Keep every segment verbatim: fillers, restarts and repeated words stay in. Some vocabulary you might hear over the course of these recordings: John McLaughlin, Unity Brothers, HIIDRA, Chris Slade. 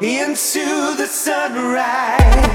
Into the sunrise.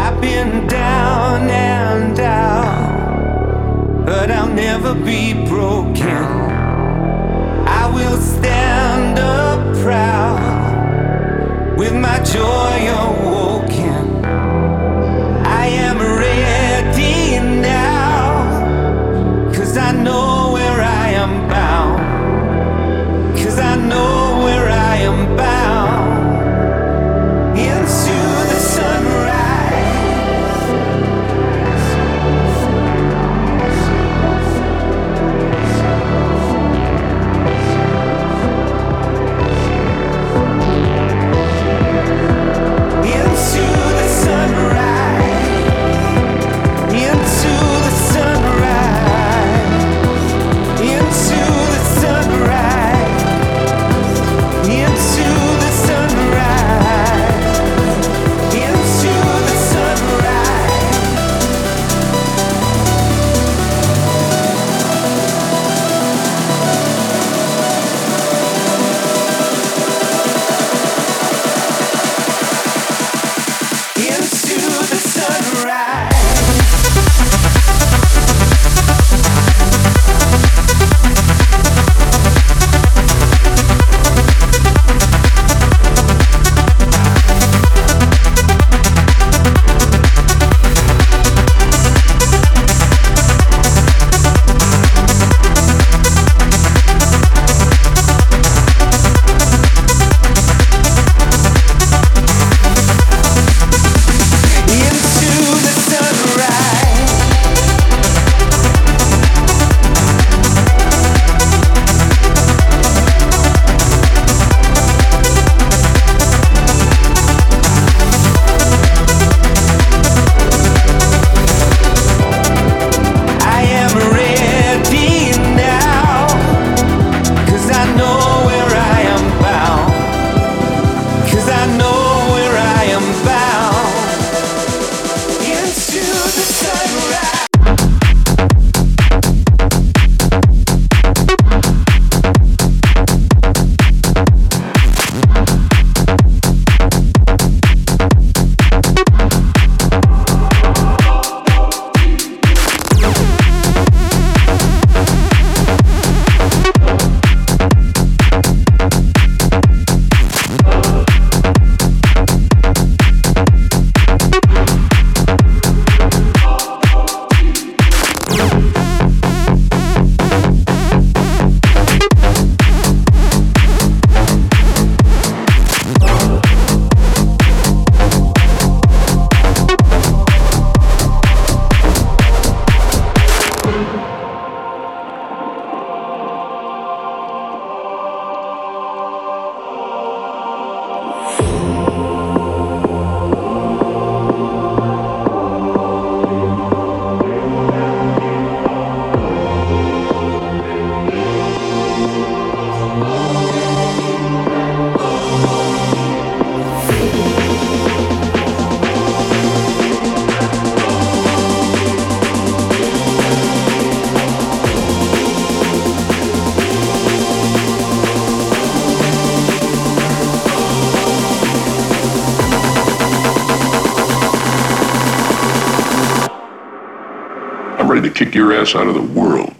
I've been down and out, but I'll never be broken. I will stand up proud with my joy awoken. I am ready now, 'cause I know where I am bound. 'Cause I know where I am bound. Into the sunrise. I'm ready to kick your ass out of the world.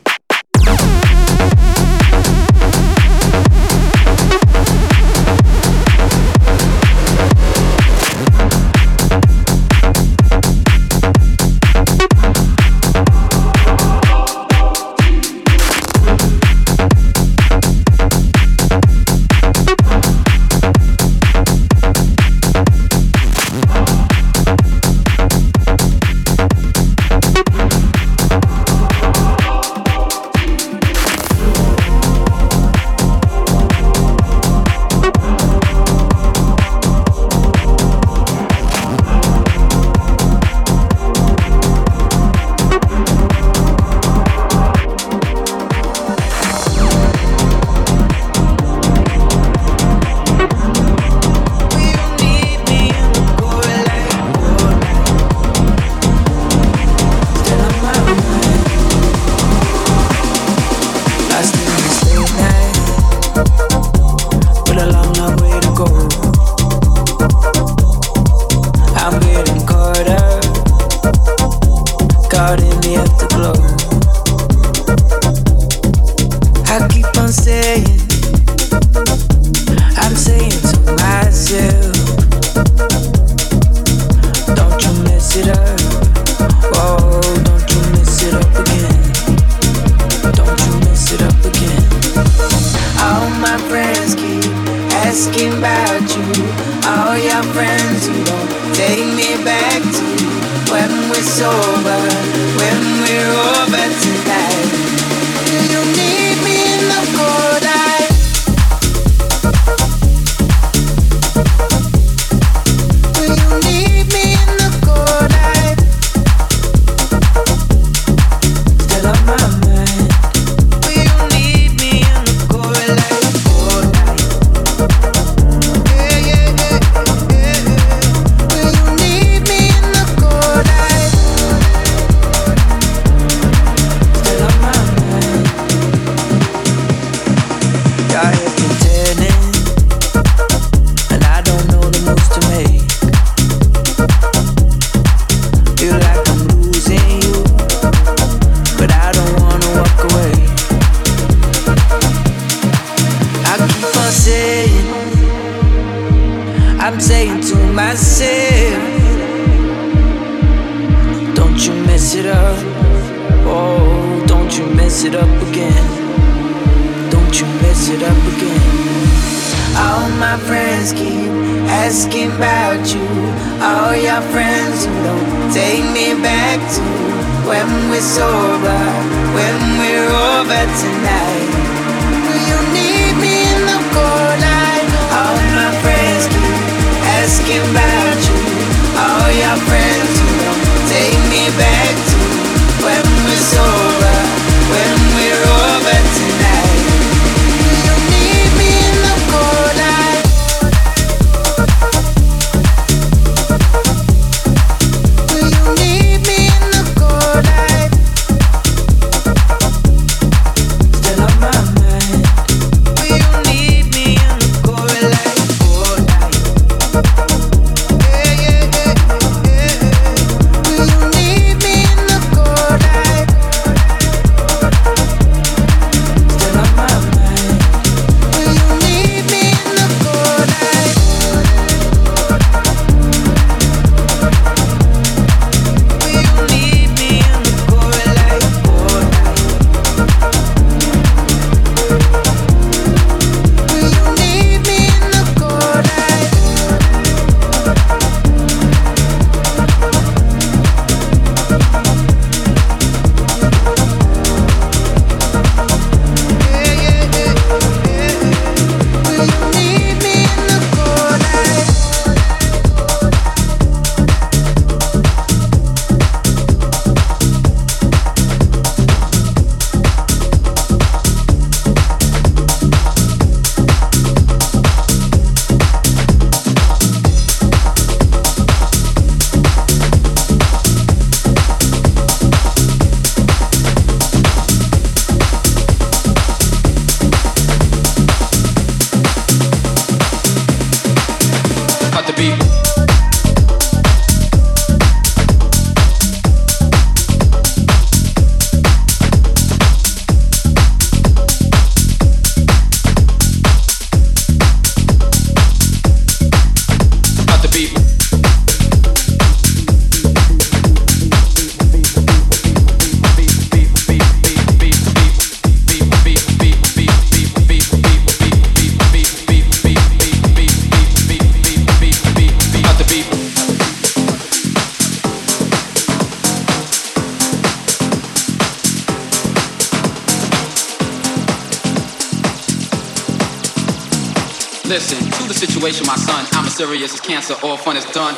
situation, my son. I'm as serious as cancer, all fun is done.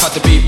Cut the beat.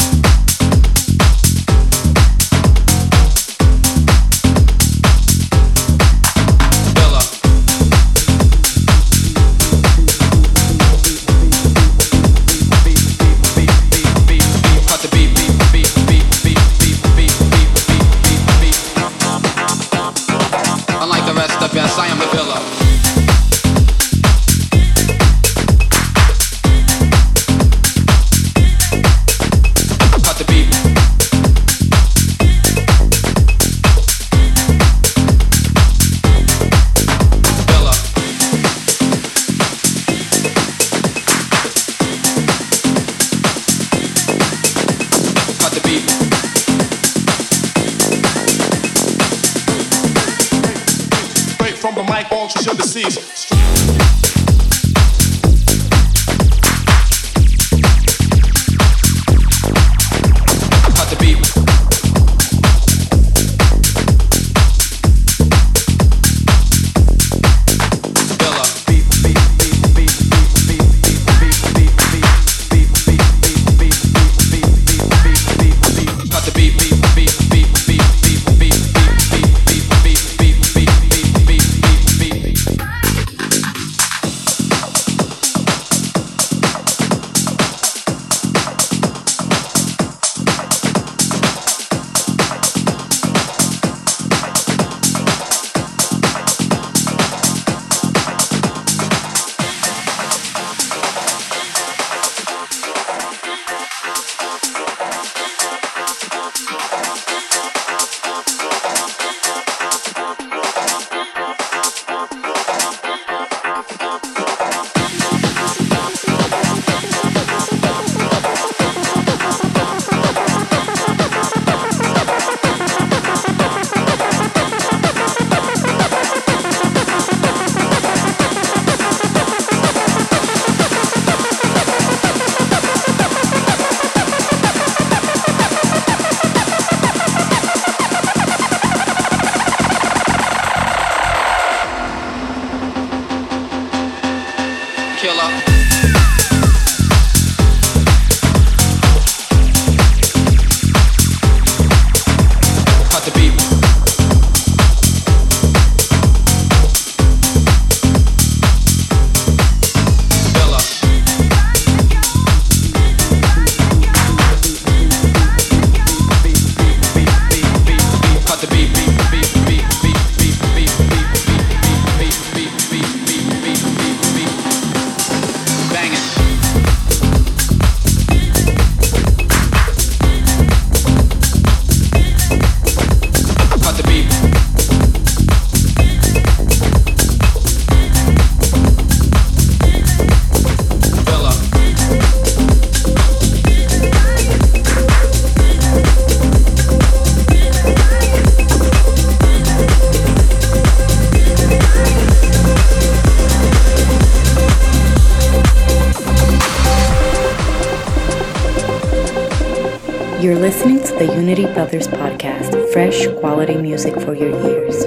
You're listening to the Unity Brothers podcast, fresh quality music for your ears.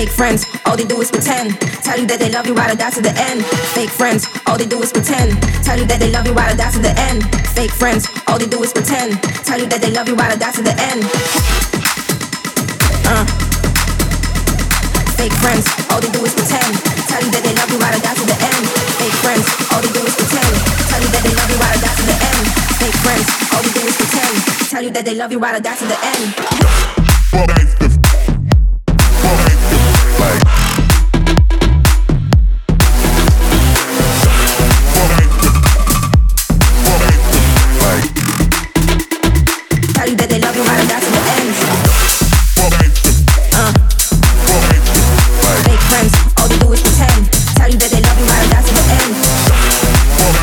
Fake friends, all they do is pretend. Tell you that they love you, ride or die to the end. Fake friends, all they do is pretend. Tell you that they love you, ride or die to the end. Fake friends, all they do is pretend. Tell you that they love you, ride or die to the end. Uh. Fake friends, all they do is pretend. Tell you that they love you, ride or die to the end. Fake friends, all they do is pretend. Tell you that they love you, ride or die to the end. Fake friends, all they do is pretend. Tell you that they love you, ride or die to the end. That they love you right down to the end. Uh. Fake friends, all they do is pretend. Tell you that they love you right down to the end. Fake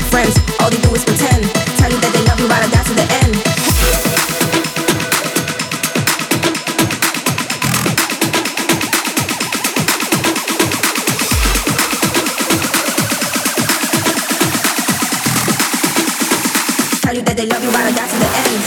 friends, all they do is pretend. Tell you that they love you right down to the end. Fake friends, all they do is pretend. That they love you while I got to the end.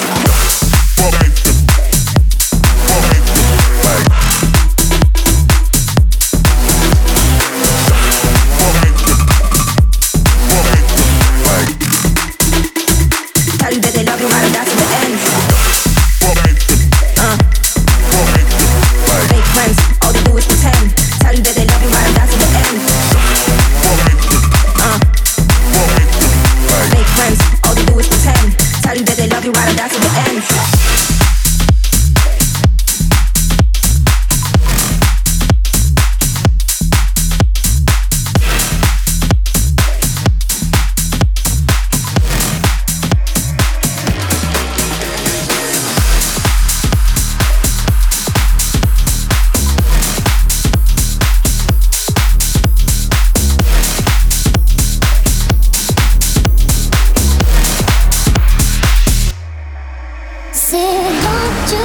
Back to,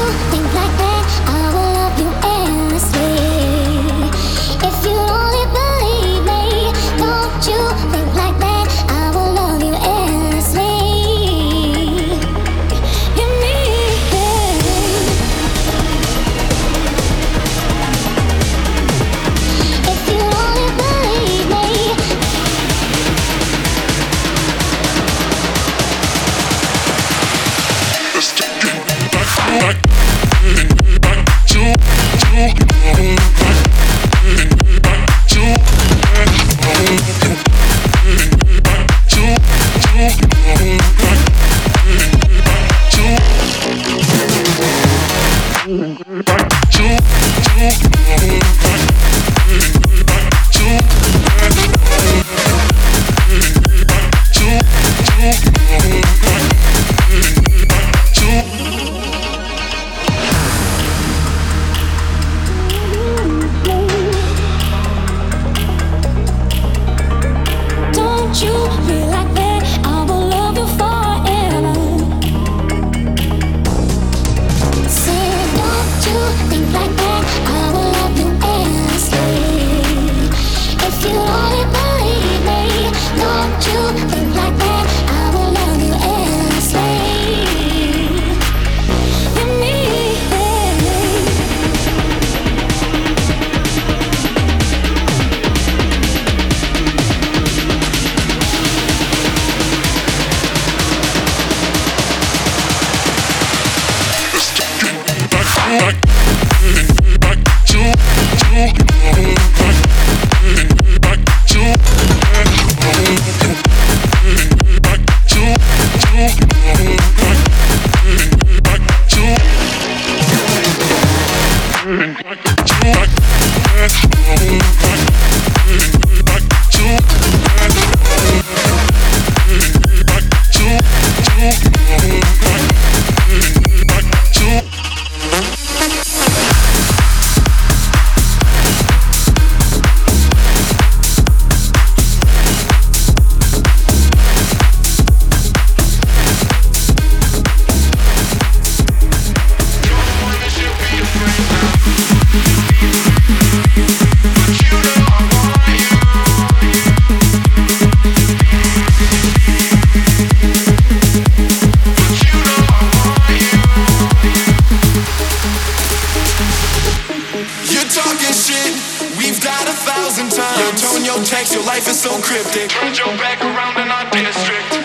to, back to, back to tone your text, your life is so cryptic. Turned your back around in our district.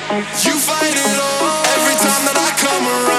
You fight it all every time that I come around.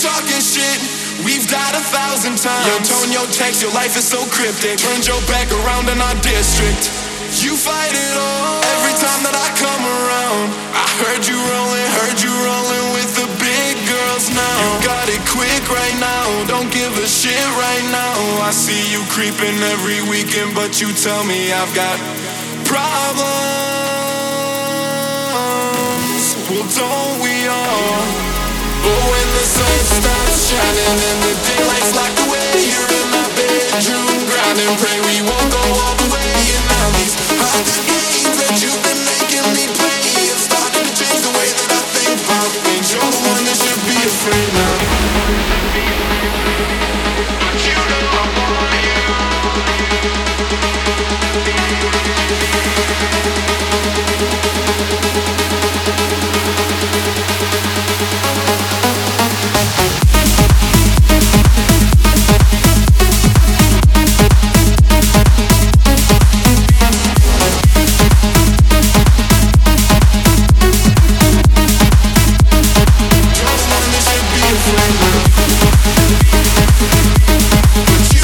Talking shit, we've died a thousand times. Your tone, your text, your life is so cryptic. Turned your back around in our district. You fight it all every time that I come around. I heard you rolling, heard you rolling with the big girls now. You got it quick right now, don't give a shit right now. I see you creeping every weekend, but you tell me I've got problems. Well, don't we all? But when the sun stops shining and the daylight's locked away, you're in my bedroom grinding, pray we won't go all the way. And now these hot games that you've been making me play, it's starting to change the way that I think about things. You're the one that should be afraid now. But you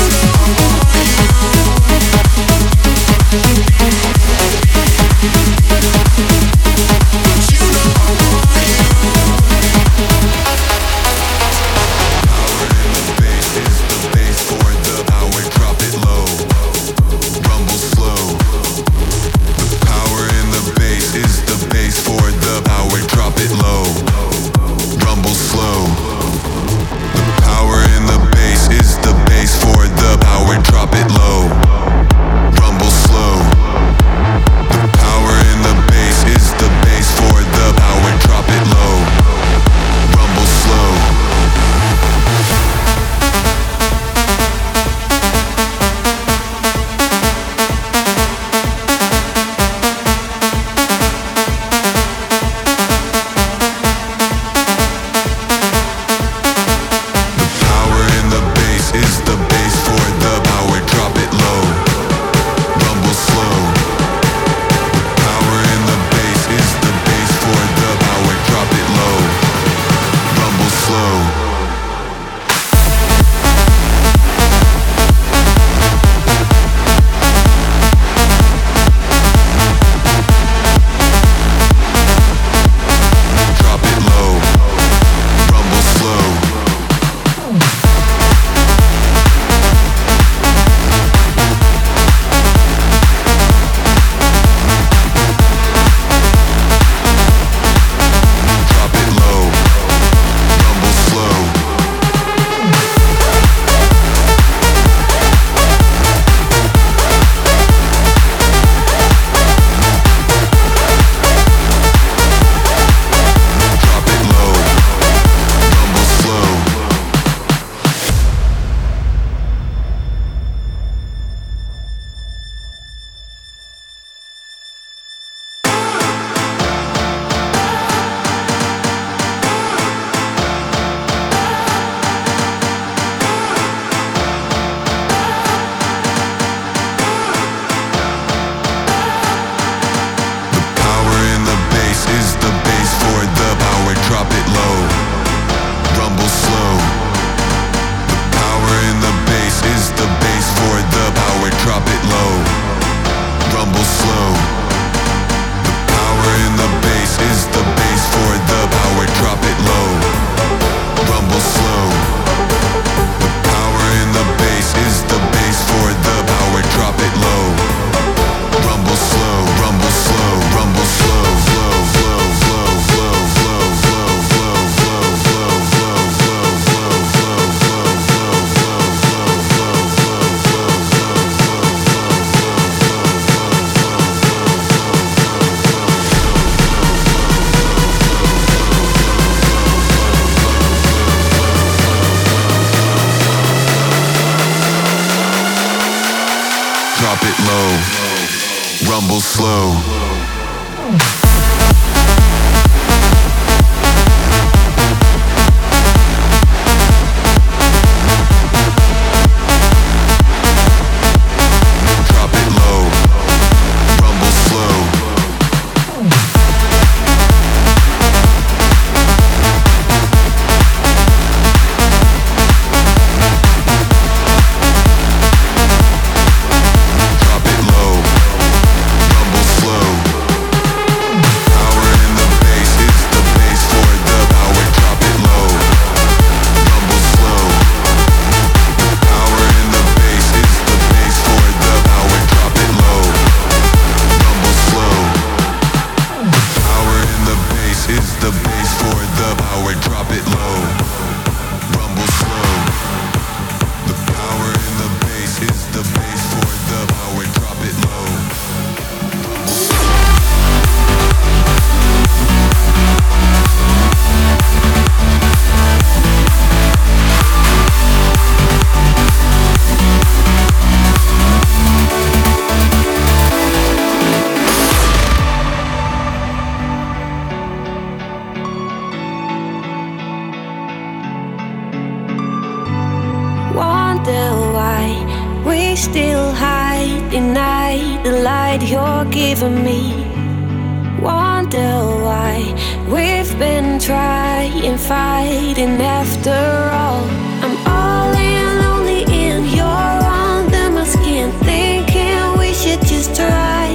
know I want you. Drop it low, rumble slow. The power still hide, deny the light you're giving me. Wonder why we've been trying, fighting after all. I'm all in, lonely in your arms, my skin, thinking we should just try.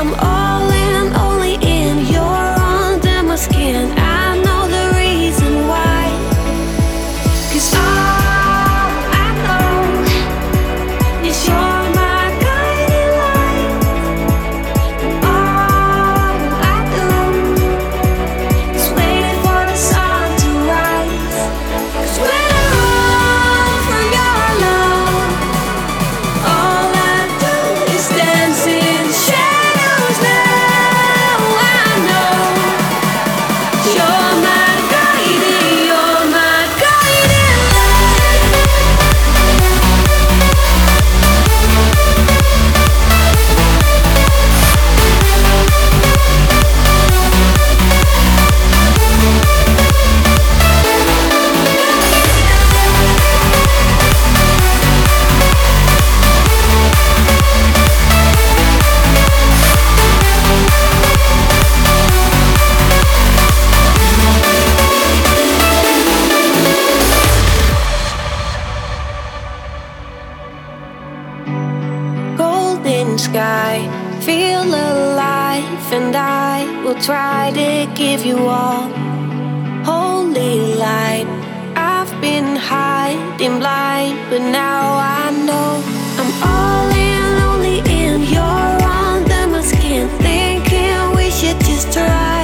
I'm all in, only in your arms, my skin. I know the reason why. 'Cause I sky, feel alive, and I will try to give you all. Holy light, I've been hiding blind, but now I know. I'm all in, only in your arms, my skin, thinking we should just try.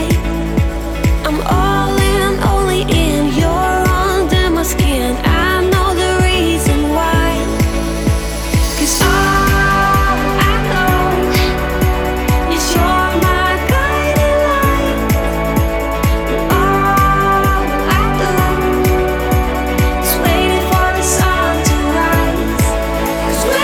I'm all in, only in your arms, my skin. I know the reason why. 'Cause I sweet.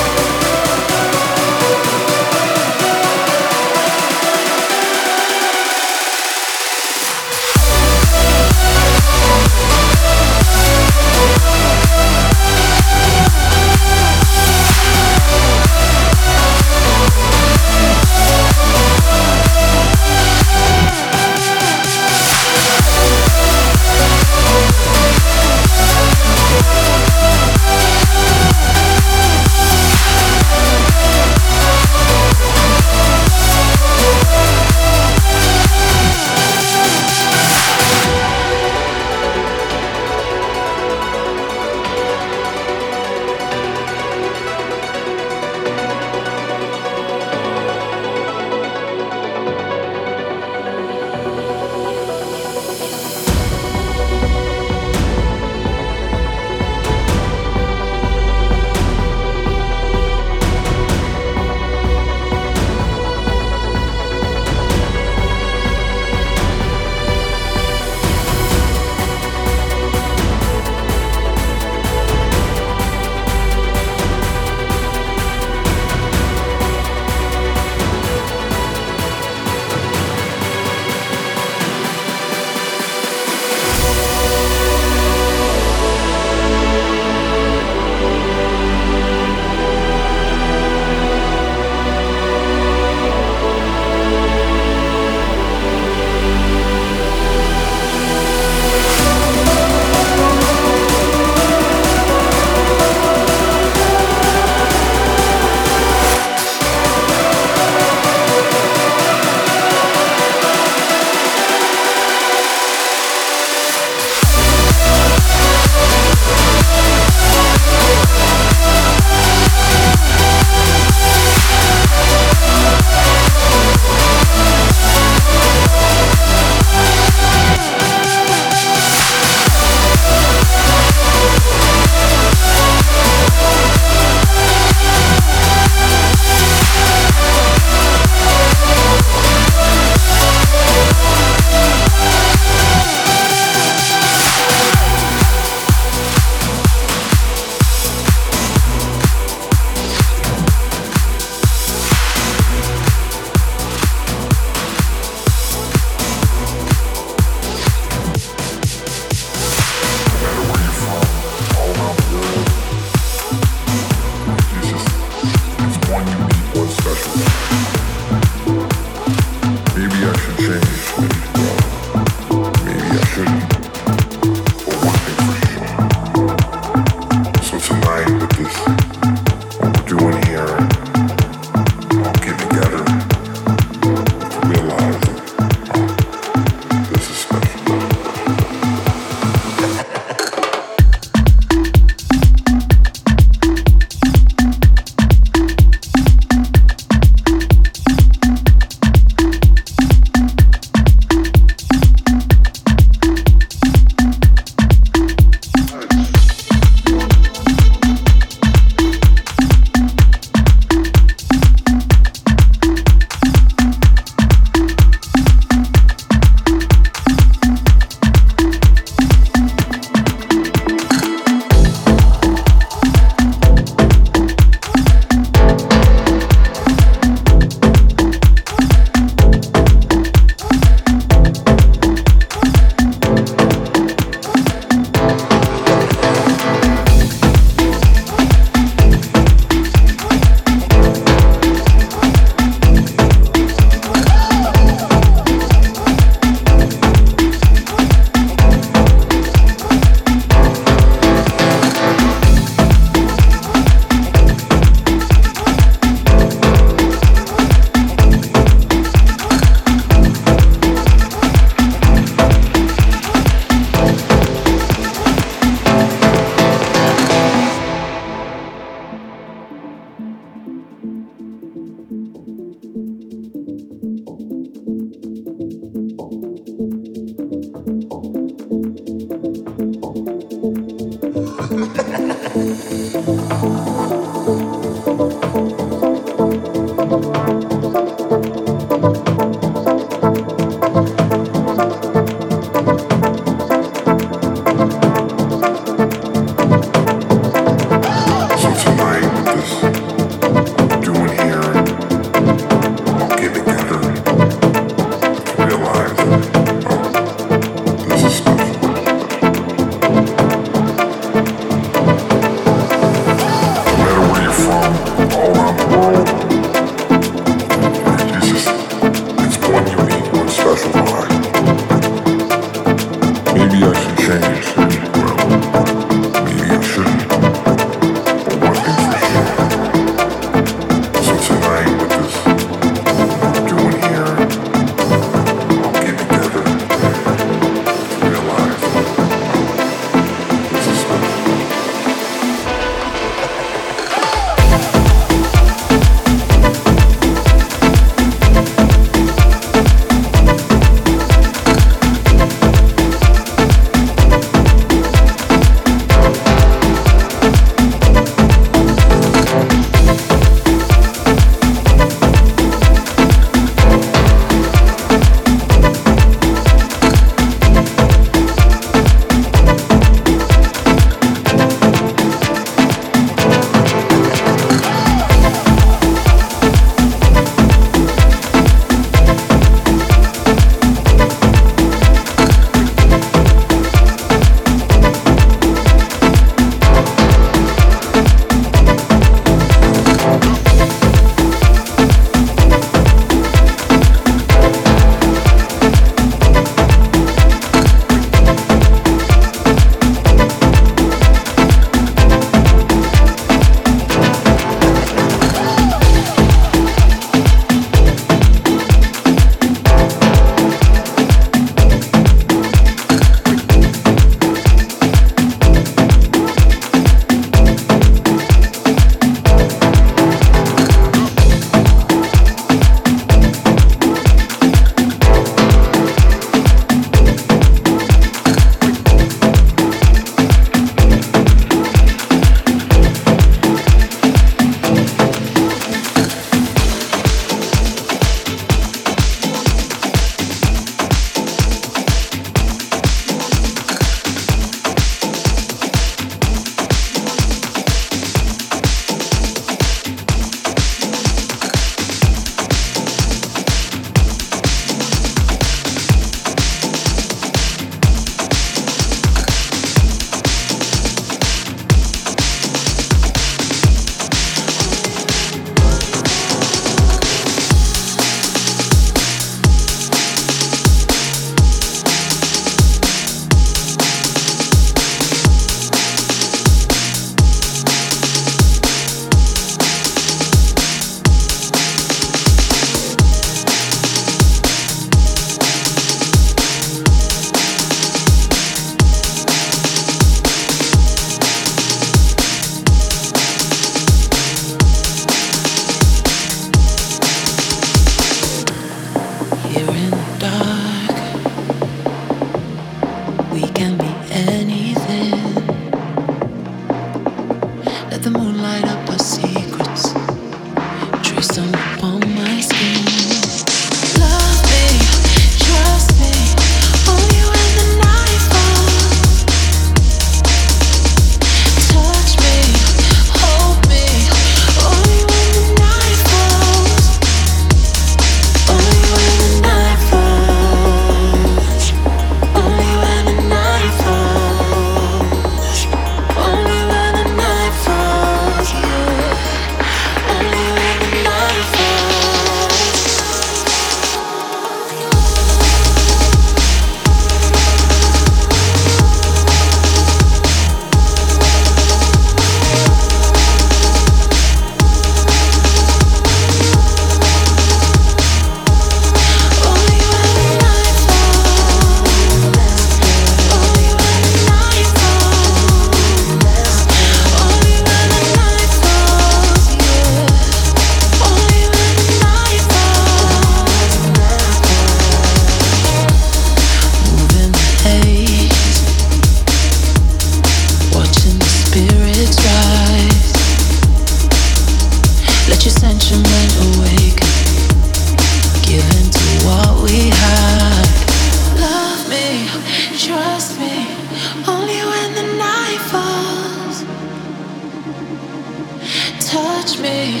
me,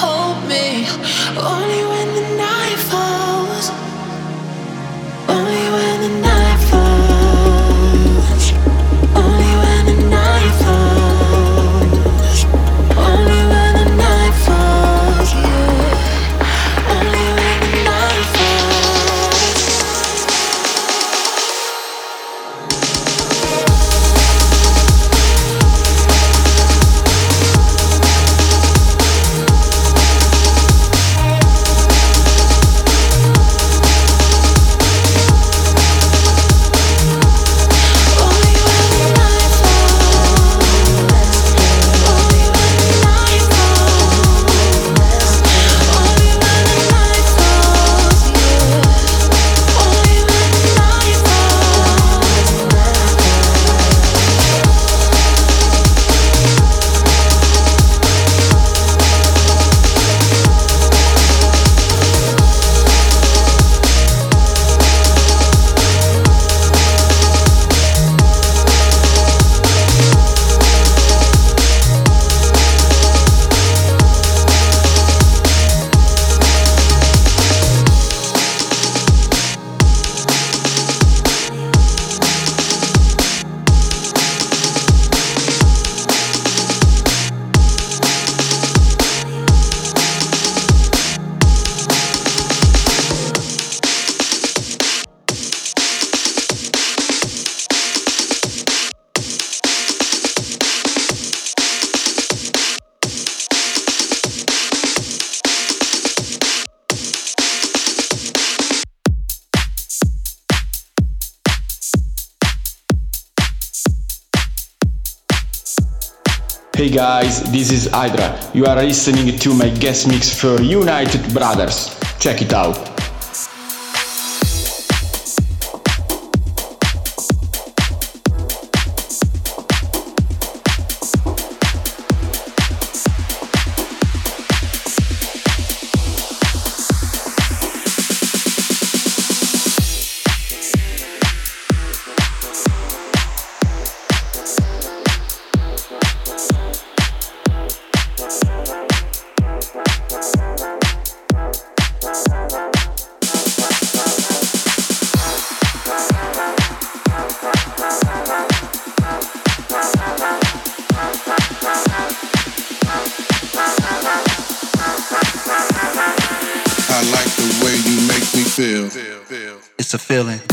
hold me, only when the night falls, only when the night falls, only when the night falls, only when the night falls, yeah, only when the night falls. Hey guys, this is HIIDRA. You are listening to my guest mix for Unity Brothers. Check it out. It's a feeling. It's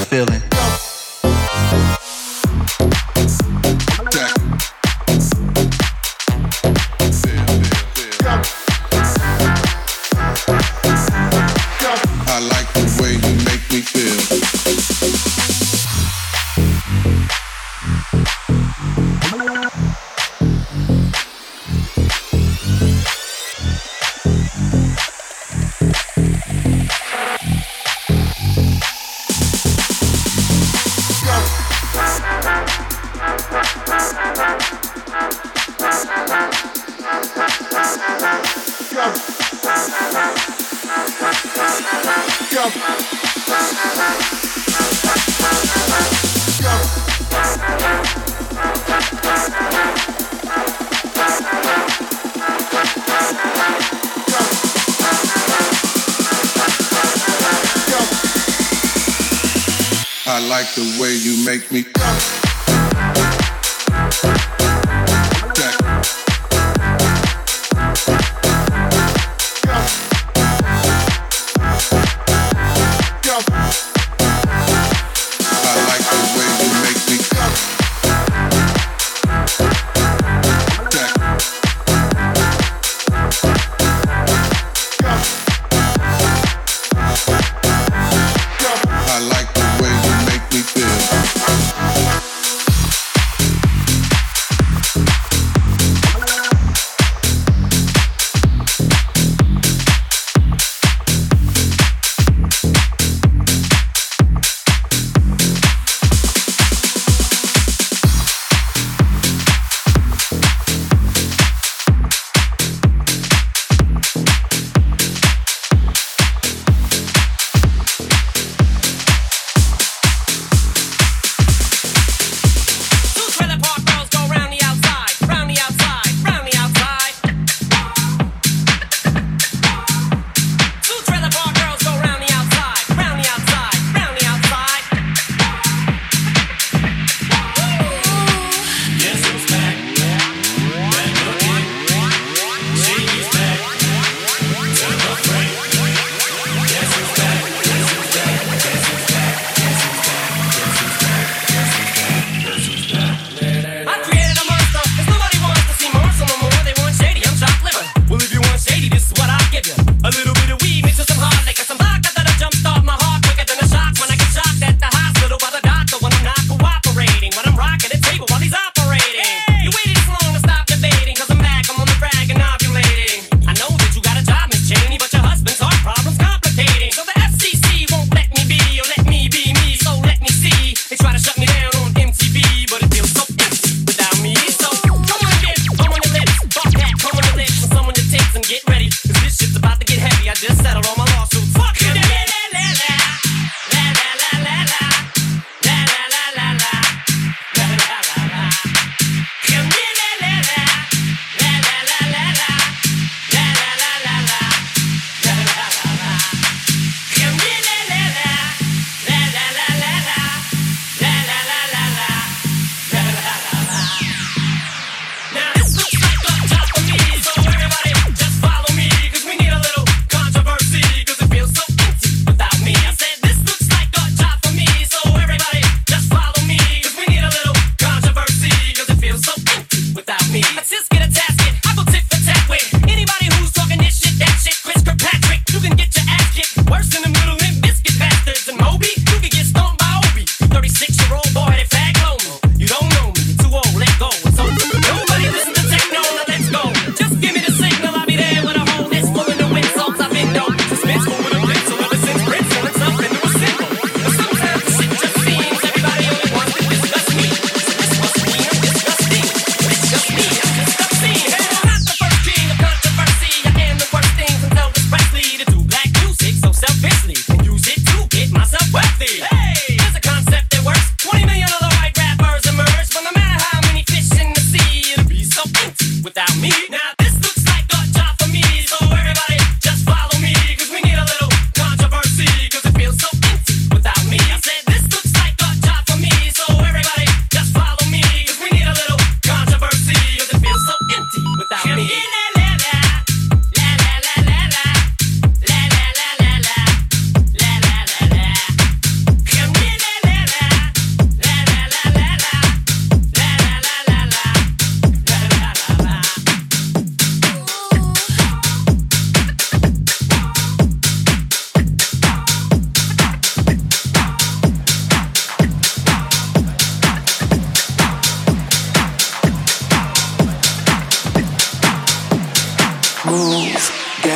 a feeling. I like the way you make me I like the way you make me feel.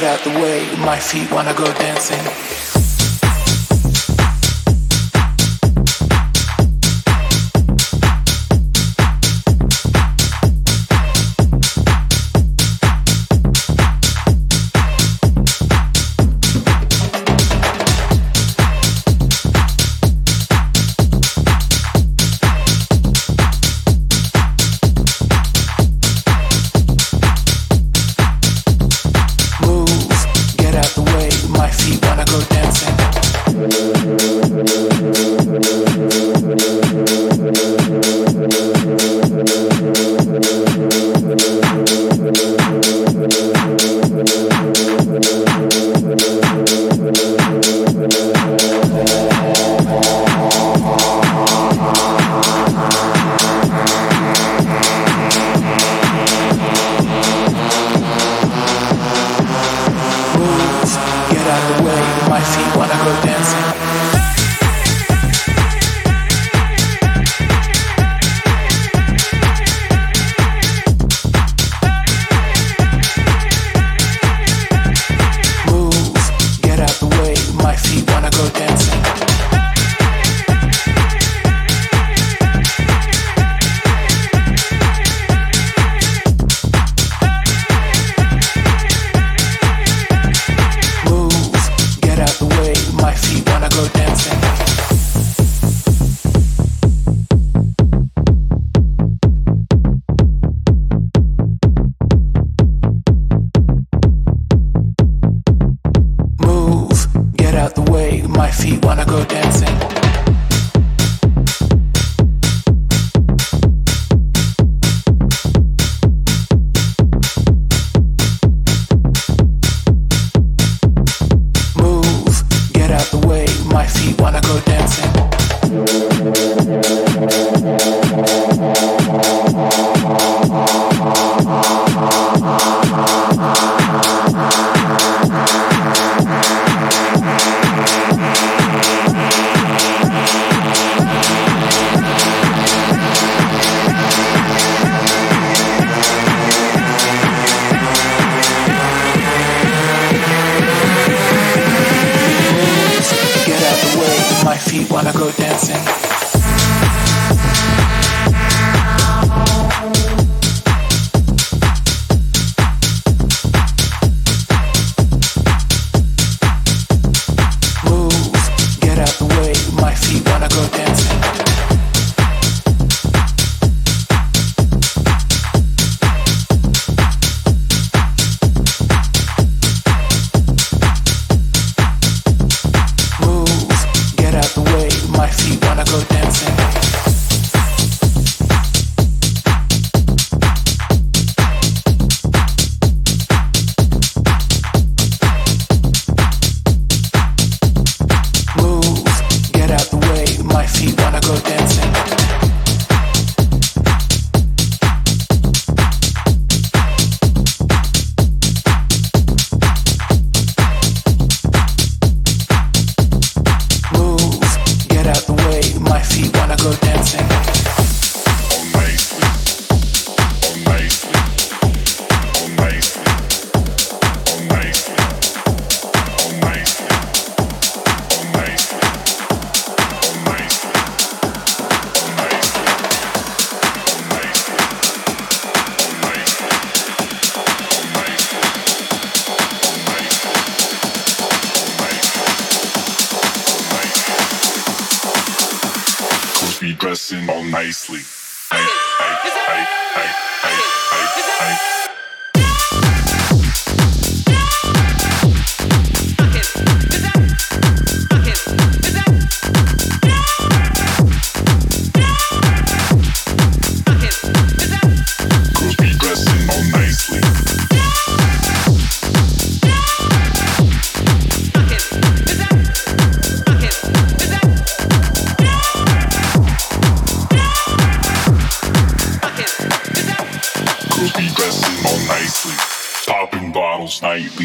get out the way, my feet wanna go dancing.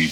Beat.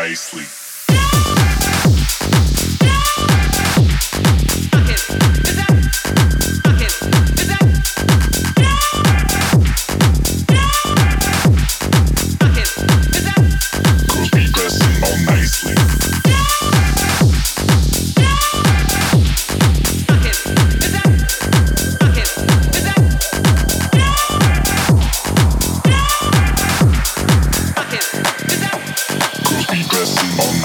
nicely. Dressing on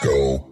Let's go.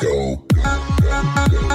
Go, go, go, go.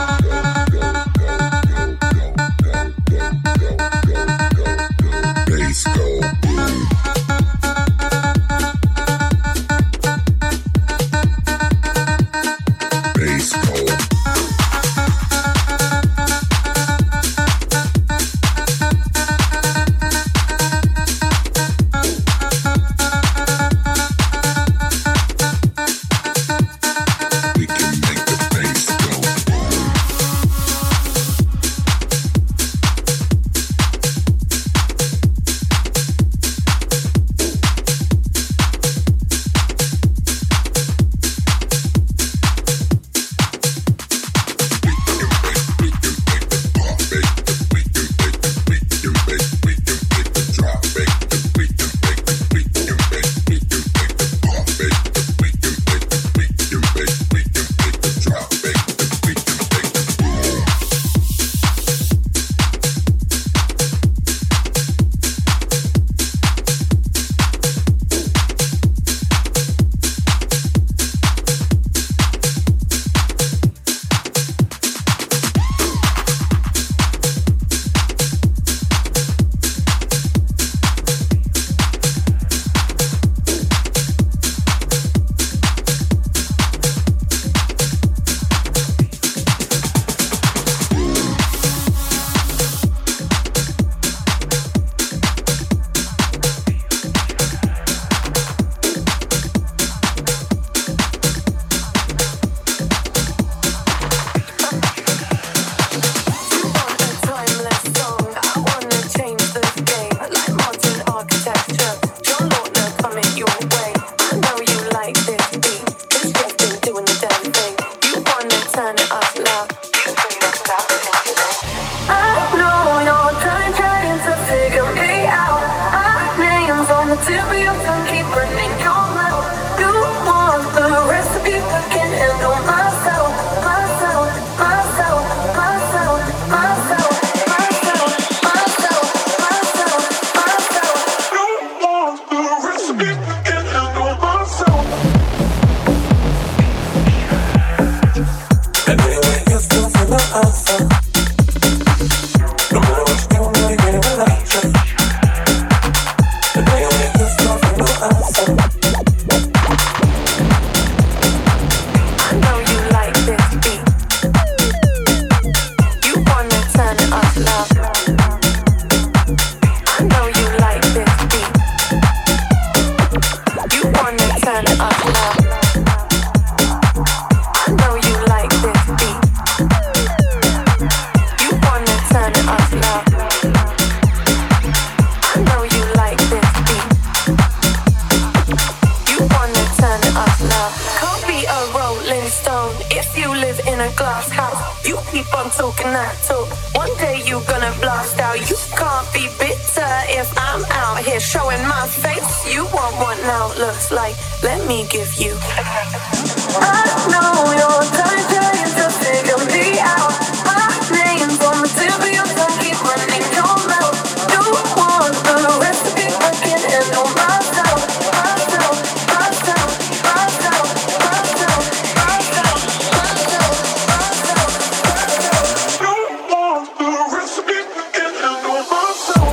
showing my face. You want what now looks like? Let me give you. I know you're trying to figure me out. My name's on the tip of your tongue, keep running your mouth. You want the recipe, I can't handle myself. Myself, myself, myself, myself, myself, myself, myself. You want the recipe, I can't handle myself.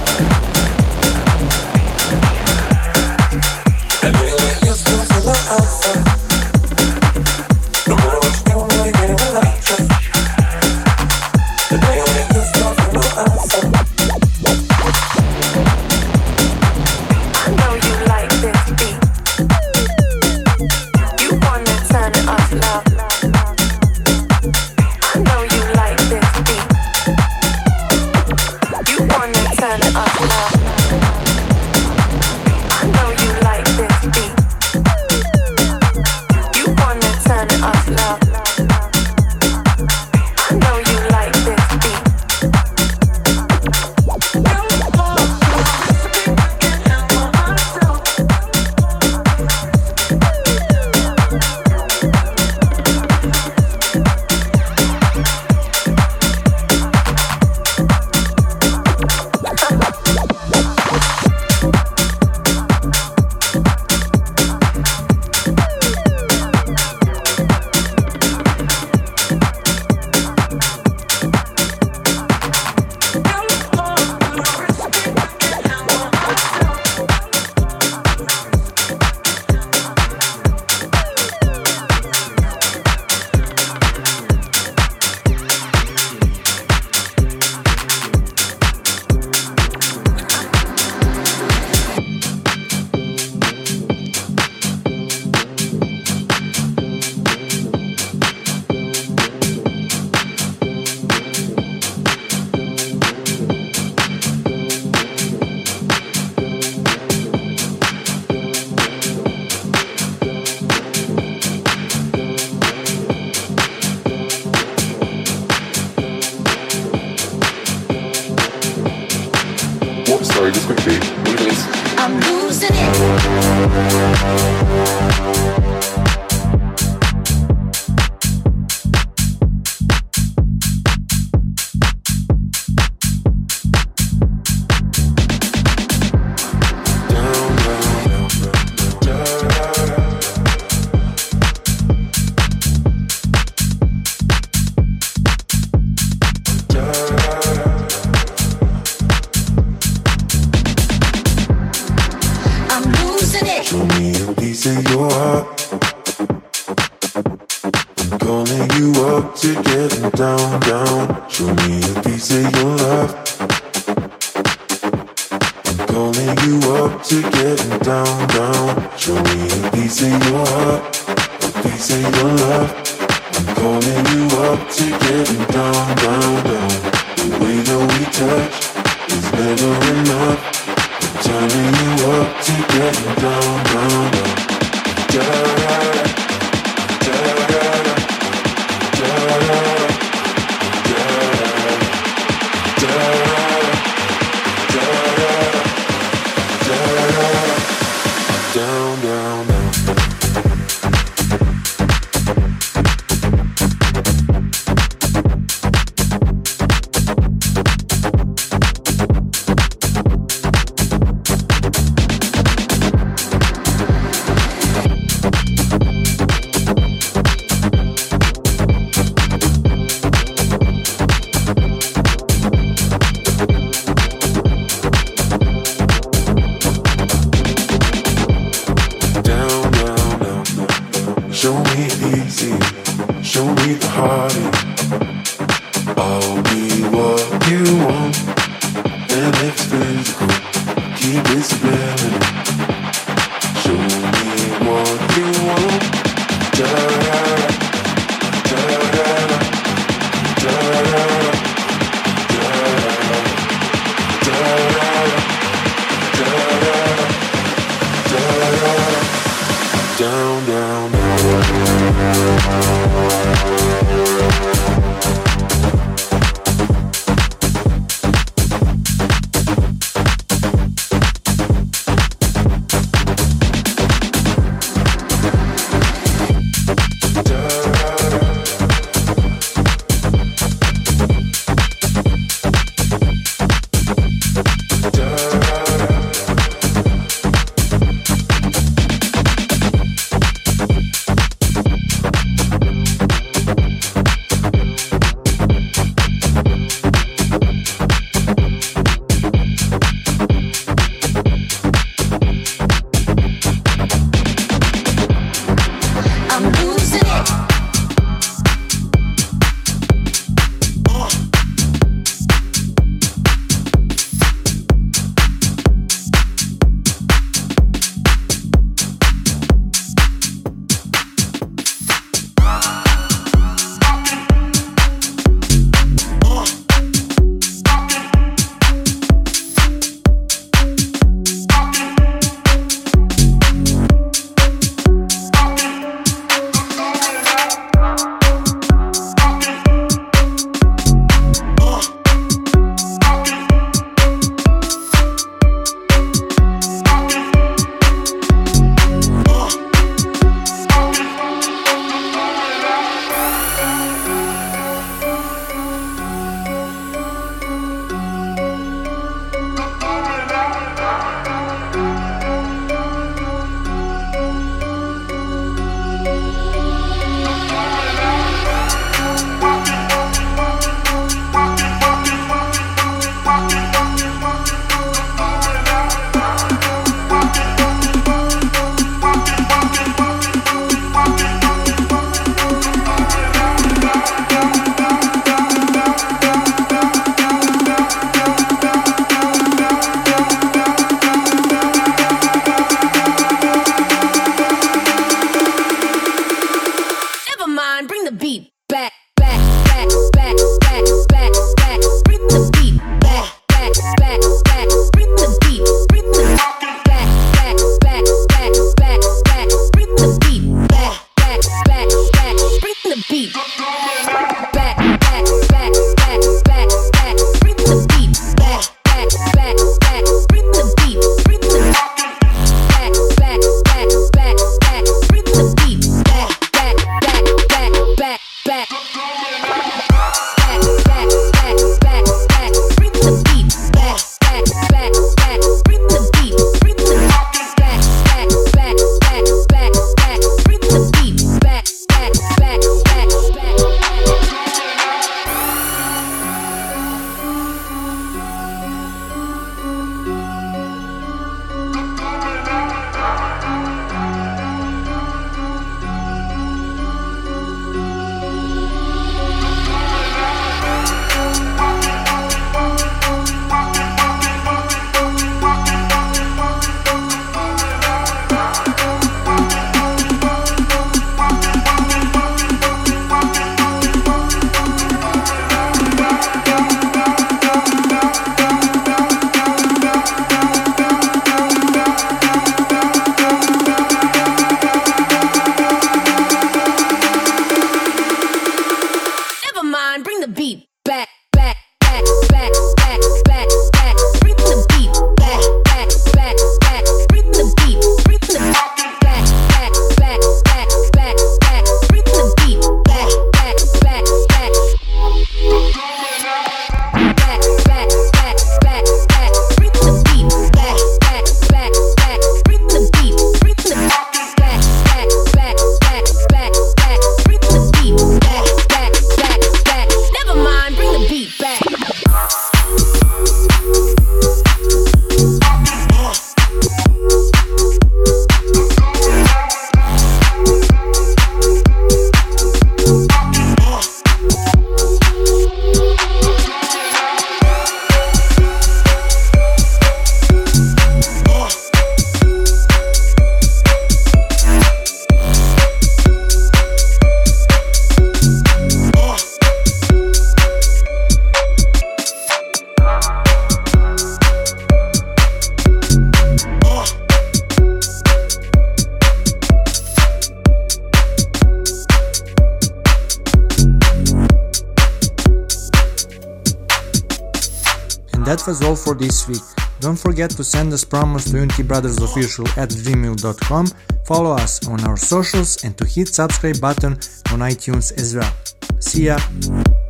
that was all for this week. Don't forget to send us promos to unity brothers official at gmail dot com, follow us on our socials and to hit subscribe button on iTunes as well. See ya!